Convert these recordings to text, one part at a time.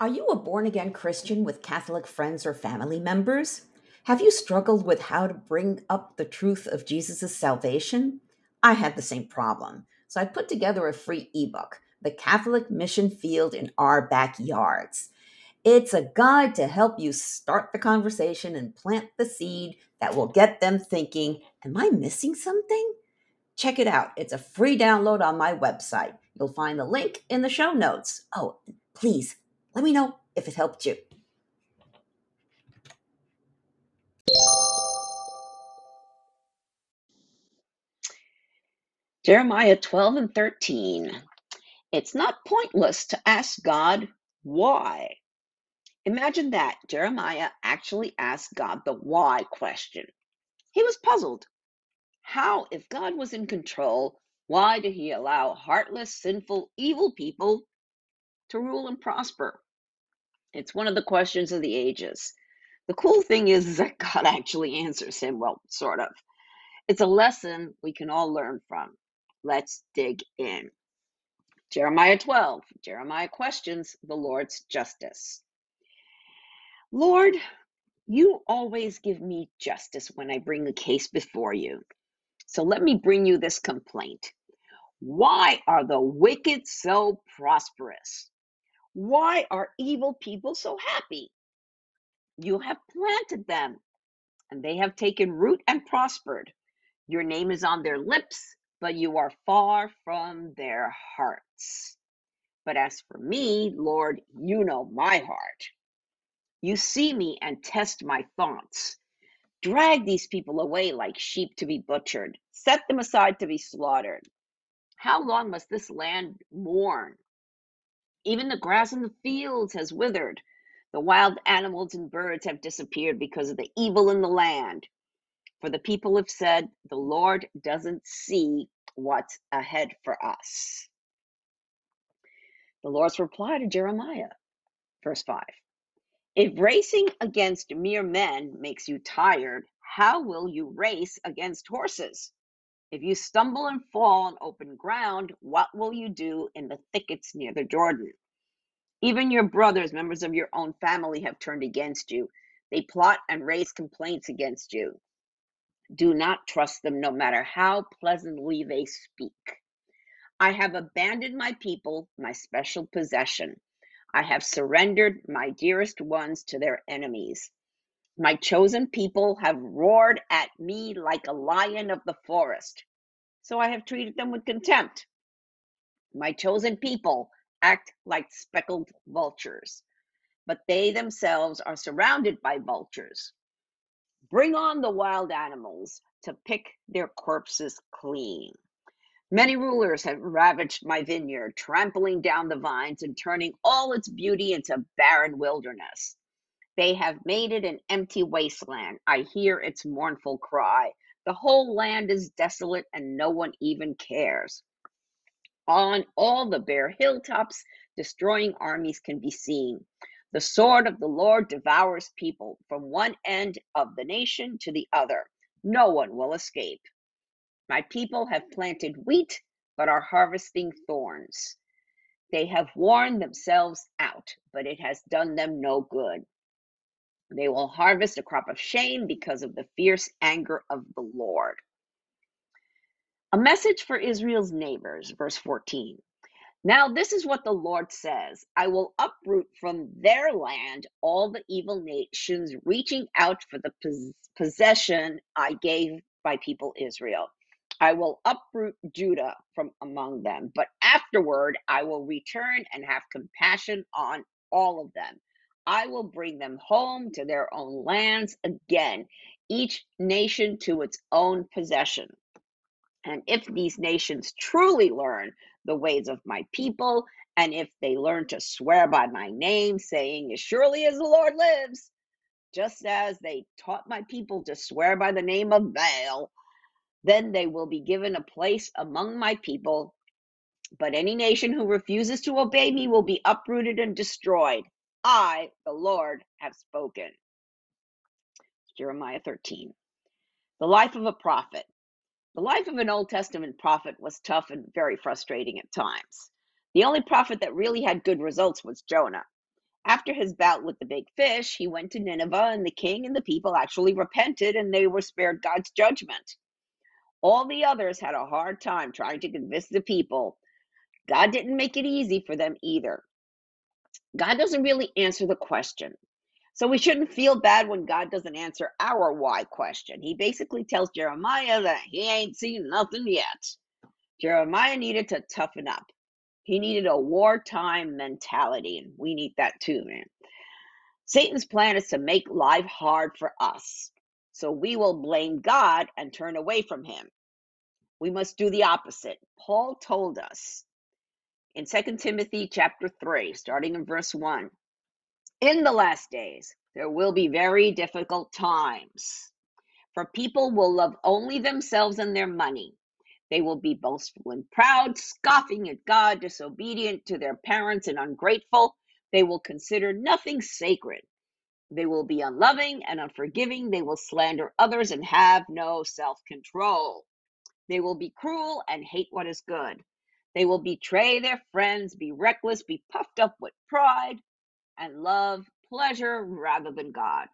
Are you a born-again Christian with Catholic friends or family members? Have you struggled with how to bring up the truth of Jesus' salvation? I had the same problem, so I put together a free ebook, The Catholic Mission Field in Our Backyards. It's a guide to help you start the conversation and plant the seed that will get them thinking, am I missing something? Check it out. It's a free download on my website. You'll find the link in the show notes. Oh, please, let me know if it helped you. Jeremiah 12 and 13. It's not pointless to ask God why. Imagine that. Jeremiah actually asked God the why question. He was puzzled. How, if God was in control, why did he allow heartless, sinful, evil people to rule and prosper? It's one of the questions of the ages. The cool thing is that God actually answers him, well, sort of. It's a lesson we can all learn from. Let's dig in. Jeremiah 12, Jeremiah questions the Lord's justice. Lord, you always give me justice when I bring a case before you. So let me bring you this complaint. Why are the wicked so prosperous? Why are evil people so happy? You have planted them, and they have taken root and prospered. Your name is on their lips, but you are far from their hearts. But as for me, Lord, you know my heart. You see me and test my thoughts. Drag these people away like sheep to be butchered. Set them aside to be slaughtered. How long must this land mourn? Even the grass in the fields has withered. The wild animals and birds have disappeared because of the evil in the land. For the people have said, the Lord doesn't see what's ahead for us. The Lord's reply to Jeremiah, verse 5. If racing against mere men makes you tired, how will you race against horses? If you stumble and fall on open ground, what will you do in the thickets near the Jordan? Even your brothers, members of your own family, have turned against you. They plot and raise complaints against you. Do not trust them, no matter how pleasantly they speak. I have abandoned my people, my special possession. I have surrendered my dearest ones to their enemies. My chosen people have roared at me like a lion of the forest, so I have treated them with contempt. My chosen people act like speckled vultures, but they themselves are surrounded by vultures. Bring on the wild animals to pick their corpses clean. Many rulers have ravaged my vineyard, trampling down the vines and turning all its beauty into barren wilderness. They have made it an empty wasteland. I hear its mournful cry. The whole land is desolate and no one even cares. On all the bare hilltops, destroying armies can be seen. The sword of the Lord devours people from one end of the nation to the other. No one will escape. My people have planted wheat, but are harvesting thorns. They have worn themselves out, but it has done them no good. They will harvest a crop of shame because of the fierce anger of the Lord. A message for Israel's neighbors, verse 14. Now this is what the Lord says. I will uproot from their land all the evil nations reaching out for the possession I gave my people Israel. I will uproot Judah from among them, but afterward I will return and have compassion on all of them. I will bring them home to their own lands again, each nation to its own possession. And if these nations truly learn the ways of my people, and if they learn to swear by my name, saying, as surely as the Lord lives, just as they taught my people to swear by the name of Baal, then they will be given a place among my people. But any nation who refuses to obey me will be uprooted and destroyed. I, the Lord, have spoken. Jeremiah 13. The life of a prophet. The life of an Old Testament prophet was tough and very frustrating at times. The only prophet that really had good results was Jonah. After his bout with the big fish, he went to Nineveh, and the king and the people actually repented, and they were spared God's judgment. All the others had a hard time trying to convince the people. God didn't make it easy for them either. God doesn't really answer the question. So we shouldn't feel bad when God doesn't answer our why question. He basically tells Jeremiah that he ain't seen nothing yet. Jeremiah needed to toughen up. He needed a wartime mentality, and we need that too, man. Satan's plan is to make life hard for us, so we will blame God and turn away from him. We must do the opposite. Paul told us in 2 Timothy chapter 3, starting in verse 1, in the last days, there will be very difficult times, for people will love only themselves and their money. They will be boastful and proud, scoffing at God, disobedient to their parents and ungrateful. They will consider nothing sacred. They will be unloving and unforgiving. They will slander others and have no self-control. They will be cruel and hate what is good. They will betray their friends, be reckless, be puffed up with pride, and love pleasure rather than God.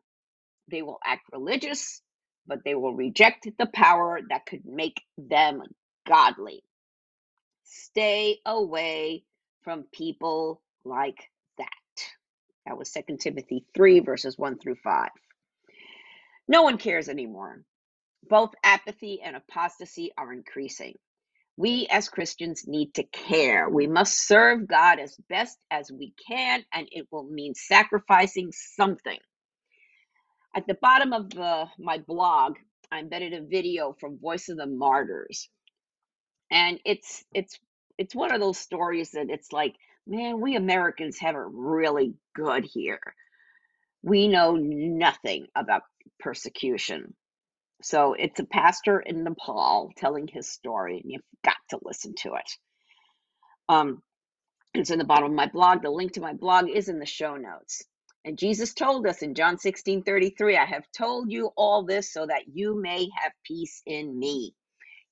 They will act religious, but they will reject the power that could make them godly. Stay away from people like that. That was 2 Timothy 3, verses 1 through 5. No one cares anymore. Both apathy and apostasy are increasing. We as Christians need to care. We must serve God as best as we can, and it will mean sacrificing something. At the bottom of my blog, I embedded a video from Voice of the Martyrs. And it's one of those stories that it's like, man, we Americans have it really good here. We know nothing about persecution. So it's a pastor in Nepal telling his story, and you've got to listen to it. It's in the bottom of my blog. The link to my blog is in the show notes. And Jesus told us in John 16:33, I have told you all this so that you may have peace in me.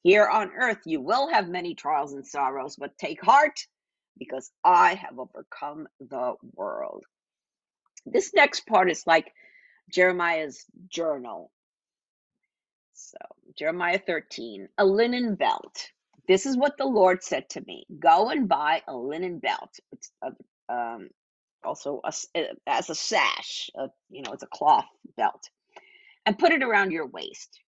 Here on earth you will have many trials and sorrows, but take heart, because I have overcome the world. This next part is like Jeremiah's journal. So Jeremiah 13, a linen belt. This is what the Lord said to me. Go and buy a linen belt. It's also as a sash, it's a cloth belt, and put it around your waist.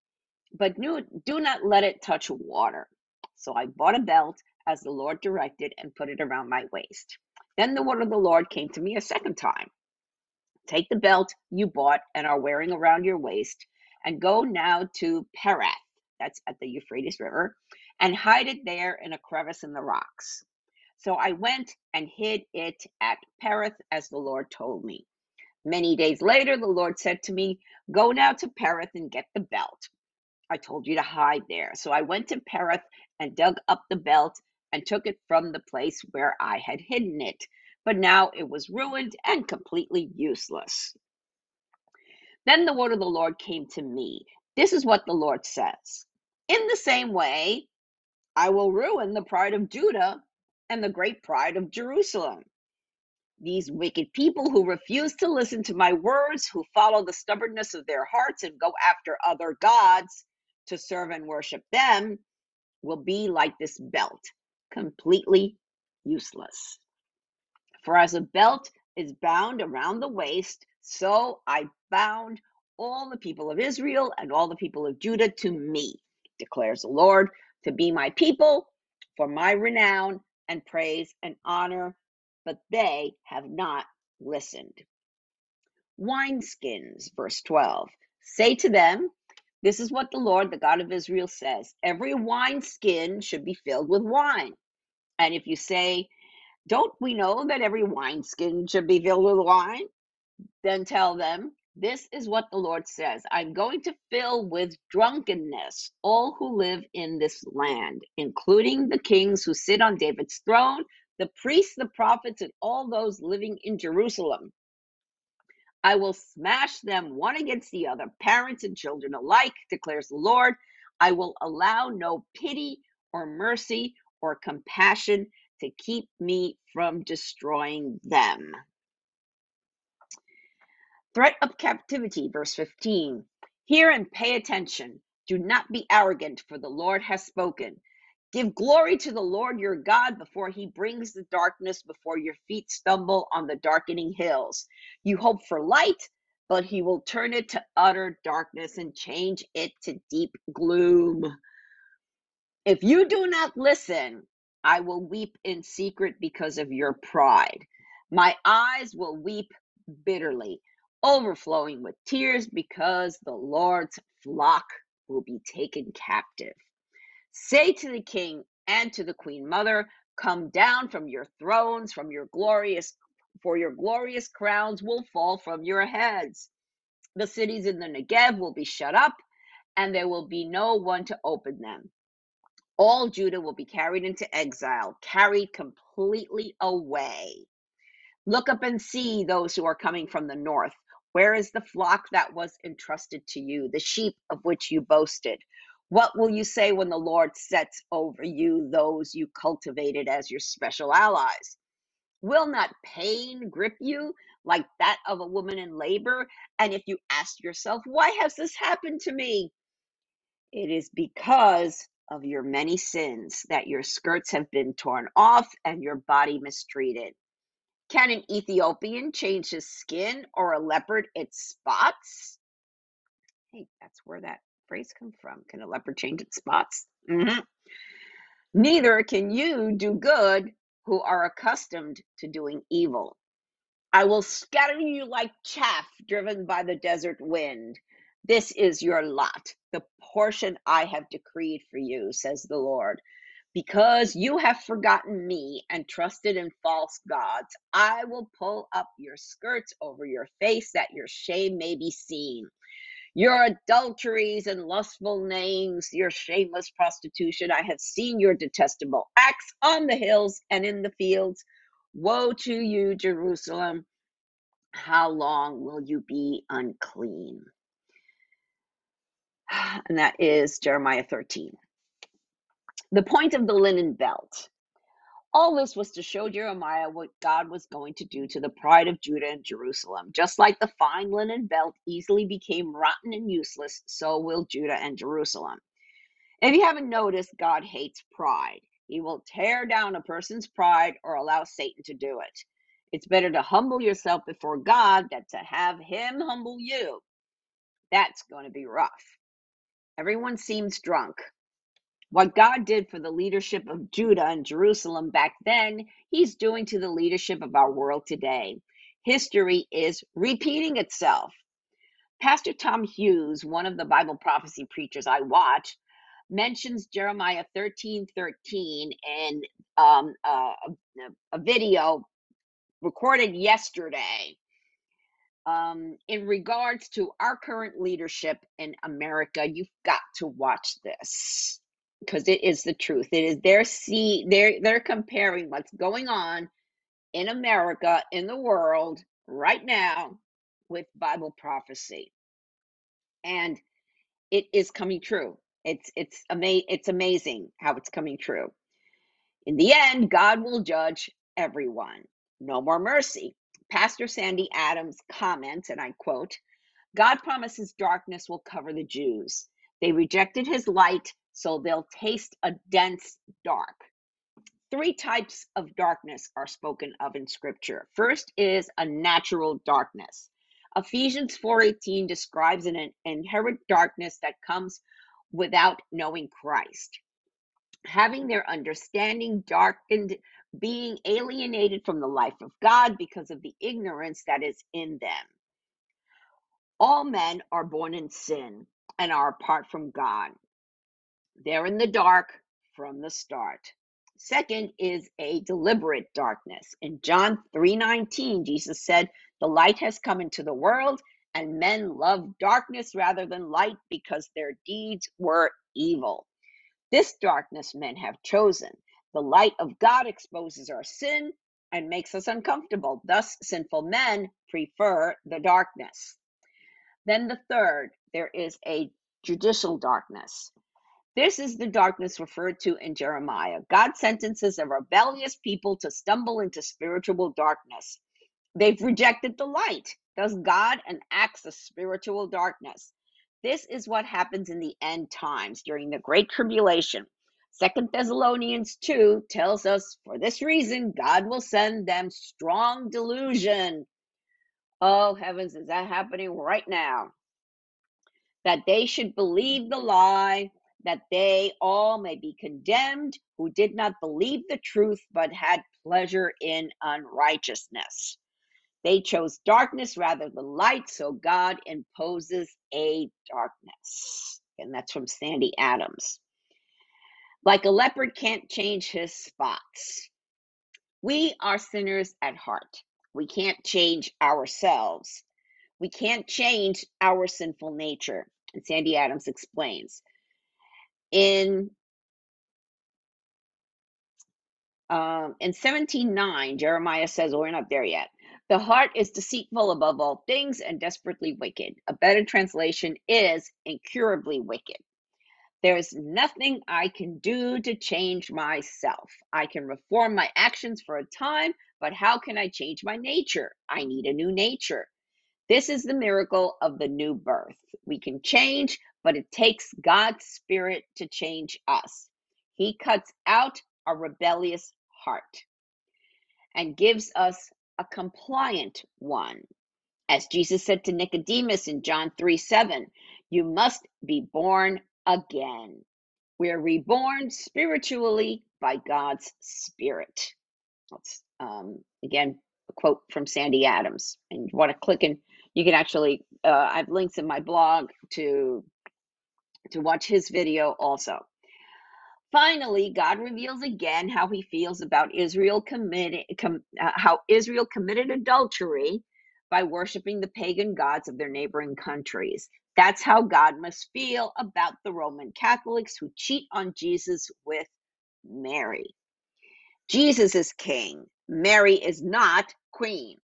But do not let it touch water. So I bought a belt as the Lord directed and put it around my waist. Then the word of the Lord came to me a second time. Take the belt you bought and are wearing around your waist, and go now to Perath, that's at the Euphrates River, and hide it there in a crevice in the rocks. So I went and hid it at Perath, as the Lord told me. Many days later, the Lord said to me, go now to Perath and get the belt. I told you to hide there. So I went to Perath and dug up the belt and took it from the place where I had hidden it. but now it was ruined and completely useless. Then the word of the Lord came to me. This is what the Lord says. In the same way, I will ruin the pride of Judah and the great pride of Jerusalem. These wicked people who refuse to listen to my words, who follow the stubbornness of their hearts and go after other gods to serve and worship them, will be like this belt, completely useless. For as a belt is bound around the waist, so I bound all the people of Israel and all the people of Judah to me, declares the Lord, to be my people, for my renown and praise and honor, but they have not listened. Wineskins, verse 12, say to them, this is what the Lord, the God of Israel, says. Every wineskin should be filled with wine. And if you say, don't we know that every wineskin should be filled with wine? Then tell them, this is what the Lord says. I'm going to fill with drunkenness all who live in this land, including the kings who sit on David's throne, the priests, the prophets, and all those living in Jerusalem. I will smash them one against the other, parents and children alike, declares the Lord. I will allow no pity or mercy or compassion to keep me from destroying them. Threat of captivity, verse 15. Hear and pay attention. Do not be arrogant, for the Lord has spoken. Give glory to the Lord your God before he brings the darkness, before your feet stumble on the darkening hills. You hope for light, but he will turn it to utter darkness and change it to deep gloom. If you do not listen, I will weep in secret because of your pride. My eyes will weep bitterly, overflowing with tears, because the Lord's flock will be taken captive. Say to the king and to the queen mother, come down from your thrones, for your glorious crowns will fall from your heads. The cities in the Negev will be shut up, and there will be no one to open them. All Judah will be carried into exile, carried completely away. Look up and see those who are coming from the north. Where is the flock that was entrusted to you, the sheep of which you boasted? What will you say when the Lord sets over you those you cultivated as your special allies? Will not pain grip you like that of a woman in labor? And if you ask yourself, why has this happened to me? It is because of your many sins that your skirts have been torn off and your body mistreated. Can an Ethiopian change his skin or a leopard its spots? Hey, that's where that phrase come from. Can a leopard change its spots? Neither can you do good who are accustomed to doing evil. I will scatter you like chaff driven by the desert wind. This is your lot, the portion I have decreed for you, says the Lord. Because you have forgotten me and trusted in false gods, I will pull up your skirts over your face that your shame may be seen. Your adulteries and lustful names, your shameless prostitution. I have seen your detestable acts on the hills and in the fields. Woe to you, Jerusalem. How long will you be unclean? And that is Jeremiah 13. The point of the linen belt. All this was to show Jeremiah what God was going to do to the pride of Judah and Jerusalem. Just like the fine linen belt easily became rotten and useless, so will Judah and Jerusalem. If you haven't noticed, God hates pride. He will tear down a person's pride or allow Satan to do it. It's better to humble yourself before God than to have him humble you. That's going to be rough. Everyone seems drunk. What God did for the leadership of Judah and Jerusalem back then, he's doing to the leadership of our world today. History is repeating itself. Pastor Tom Hughes, one of the Bible prophecy preachers I watch, mentions Jeremiah 13:13 in a video recorded yesterday in regards to our current leadership in America. You've got to watch this, because it is the truth. It is they're comparing what's going on in America, in the world right now with Bible prophecy. And it is coming true. It's amazing how it's coming true. In the end, God will judge everyone. No more mercy. Pastor Sandy Adams comments, and I quote, "God promises darkness will cover the Jews. They rejected his light, so they'll taste a dense dark." Three types of darkness are spoken of in Scripture. First is a natural darkness. Ephesians 4:18 describes an inherent darkness that comes without knowing Christ. Having their understanding darkened, being alienated from the life of God because of the ignorance that is in them. All men are born in sin and are apart from God. They're in the dark from the start. Second is a deliberate darkness. In John 3:19, Jesus said, "The light has come into the world, and men love darkness rather than light because their deeds were evil." This darkness men have chosen. The light of God exposes our sin and makes us uncomfortable. Thus, sinful men prefer the darkness. Then the third, there is a judicial darkness. This is the darkness referred to in Jeremiah. God sentences a rebellious people to stumble into spiritual darkness. They've rejected the light. Thus, God enacts a spiritual darkness. This is what happens in the end times during the Great Tribulation. 2 Thessalonians 2 tells us, "For this reason, God will send them strong delusion." Oh, heavens, is that happening right now? "That they should believe the lie, that they all may be condemned who did not believe the truth but had pleasure in unrighteousness." They chose darkness rather than light, so God imposes a darkness. And that's from Sandy Adams. Like a leopard can't change his spots. We are sinners at heart. We can't change ourselves. We can't change our sinful nature. And Sandy Adams explains, in 17:9, Jeremiah says, well, we're not there yet. "The heart is deceitful above all things and desperately wicked." A better translation is incurably wicked. "There's nothing I can do to change myself. I can reform my actions for a time, but how can I change my nature? I need a new nature." This is the miracle of the new birth. We can change, but it takes God's Spirit to change us. He cuts out a rebellious heart and gives us a compliant one. As Jesus said to Nicodemus in John 3:7, "You must be born again." We are reborn spiritually by God's Spirit. That's again a quote from Sandy Adams. And you want to click and you can actually I have links in my blog to watch his video also. Finally, God reveals again how he feels about Israel committed adultery by worshiping the pagan gods of their neighboring countries. That's how God must feel about the Roman Catholics who cheat on Jesus with Mary. Jesus is king. Mary is not queen.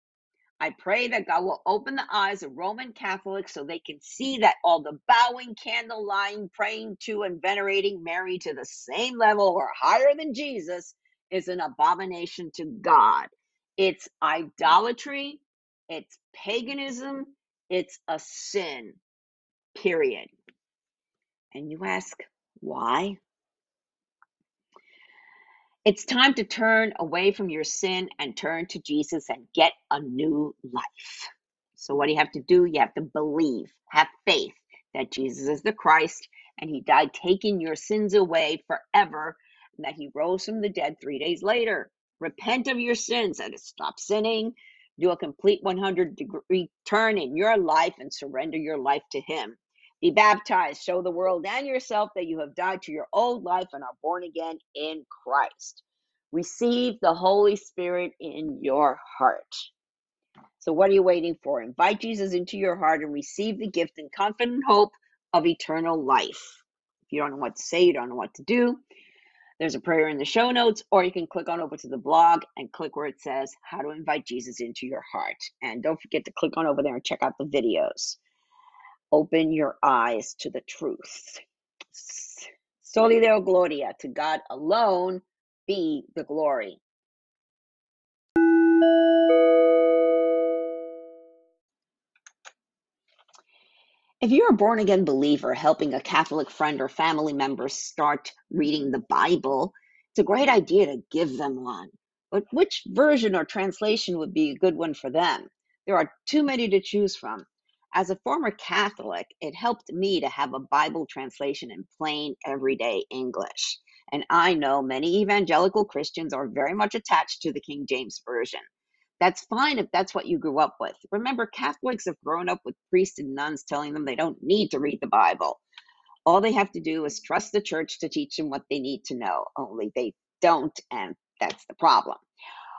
I pray that God will open the eyes of Roman Catholics so they can see that all the bowing, candle lying, praying to, and venerating Mary to the same level or higher than Jesus is an abomination to God. It's idolatry, it's paganism, it's a sin, period. And you ask, why? It's time to turn away from your sin and turn to Jesus and get a new life. So what do you have to do? You have to believe, have faith that Jesus is the Christ and he died taking your sins away forever and that he rose from the dead 3 days later. Repent of your sins, that is, stop sinning, do a complete 180-degree turn in your life and surrender your life to him. Be baptized, show the world and yourself that you have died to your old life and are born again in Christ. Receive the Holy Spirit in your heart. So what are you waiting for? Invite Jesus into your heart and receive the gift and confident hope of eternal life. If you don't know what to say, you don't know what to do, There's a prayer in the show notes, or you can click on over to the blog and click where it says how to invite Jesus into your heart. And don't forget to click on over there and check out the videos. Open your eyes to the truth. Soli Deo Gloria, to God alone be the glory. If you're a born-again believer helping a Catholic friend or family member start reading the Bible, it's a great idea to give them one. But which version or translation would be a good one for them? There are too many to choose from. As a former Catholic, it helped me to have a Bible translation in plain, everyday English. And I know many evangelical Christians are very much attached to the King James Version. That's fine if that's what you grew up with. Remember, Catholics have grown up with priests and nuns telling them they don't need to read the Bible. All they have to do is trust the church to teach them what they need to know, only they don't, and that's the problem.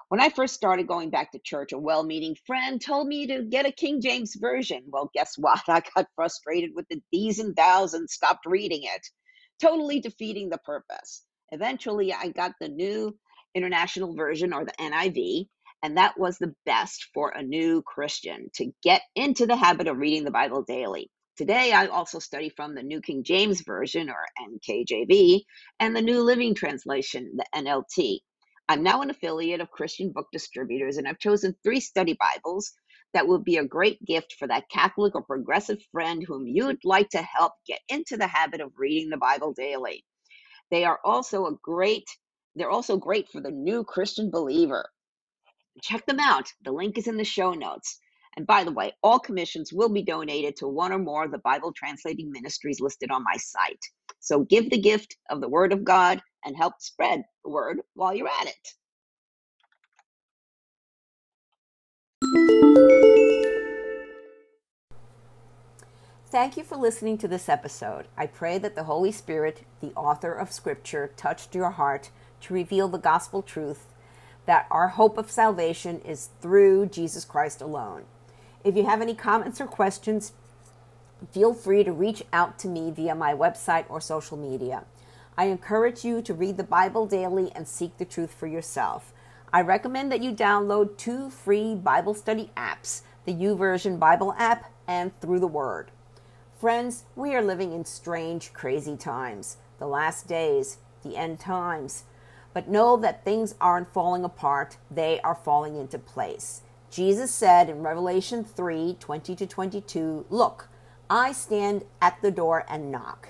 When I first started going back to church, a well-meaning friend told me to get a King James Version. Well, guess what? I got frustrated with the these and thous and stopped reading it, totally defeating the purpose. Eventually, I got the New International Version, or the NIV, and that was the best for a new Christian to get into the habit of reading the Bible daily. Today, I also study from the New King James Version, or NKJV, and the New Living Translation, the NLT. I'm now an affiliate of Christian Book Distributors, and I've chosen 3 study Bibles that will be a great gift for that Catholic or progressive friend whom you'd like to help get into the habit of reading the Bible daily. They're also great for the new Christian believer. Check them out. The link is in the show notes. And by the way, all commissions will be donated to one or more of the Bible translating ministries listed on my site. So give the gift of the Word of God and help spread the word while you're at it. Thank you for listening to this episode. I pray that the Holy Spirit, the author of Scripture, touched your heart to reveal the gospel truth that our hope of salvation is through Jesus Christ alone. If you have any comments or questions, feel free to reach out to me via my website or social media. I encourage you to read the Bible daily and seek the truth for yourself. I recommend that you download 2 free Bible study apps, the YouVersion Bible app and Through the Word. Friends, we are living in strange, crazy times, the last days, the end times. But know that things aren't falling apart, they are falling into place. Jesus said in Revelation 3:20-22, "Look, I stand at the door and knock.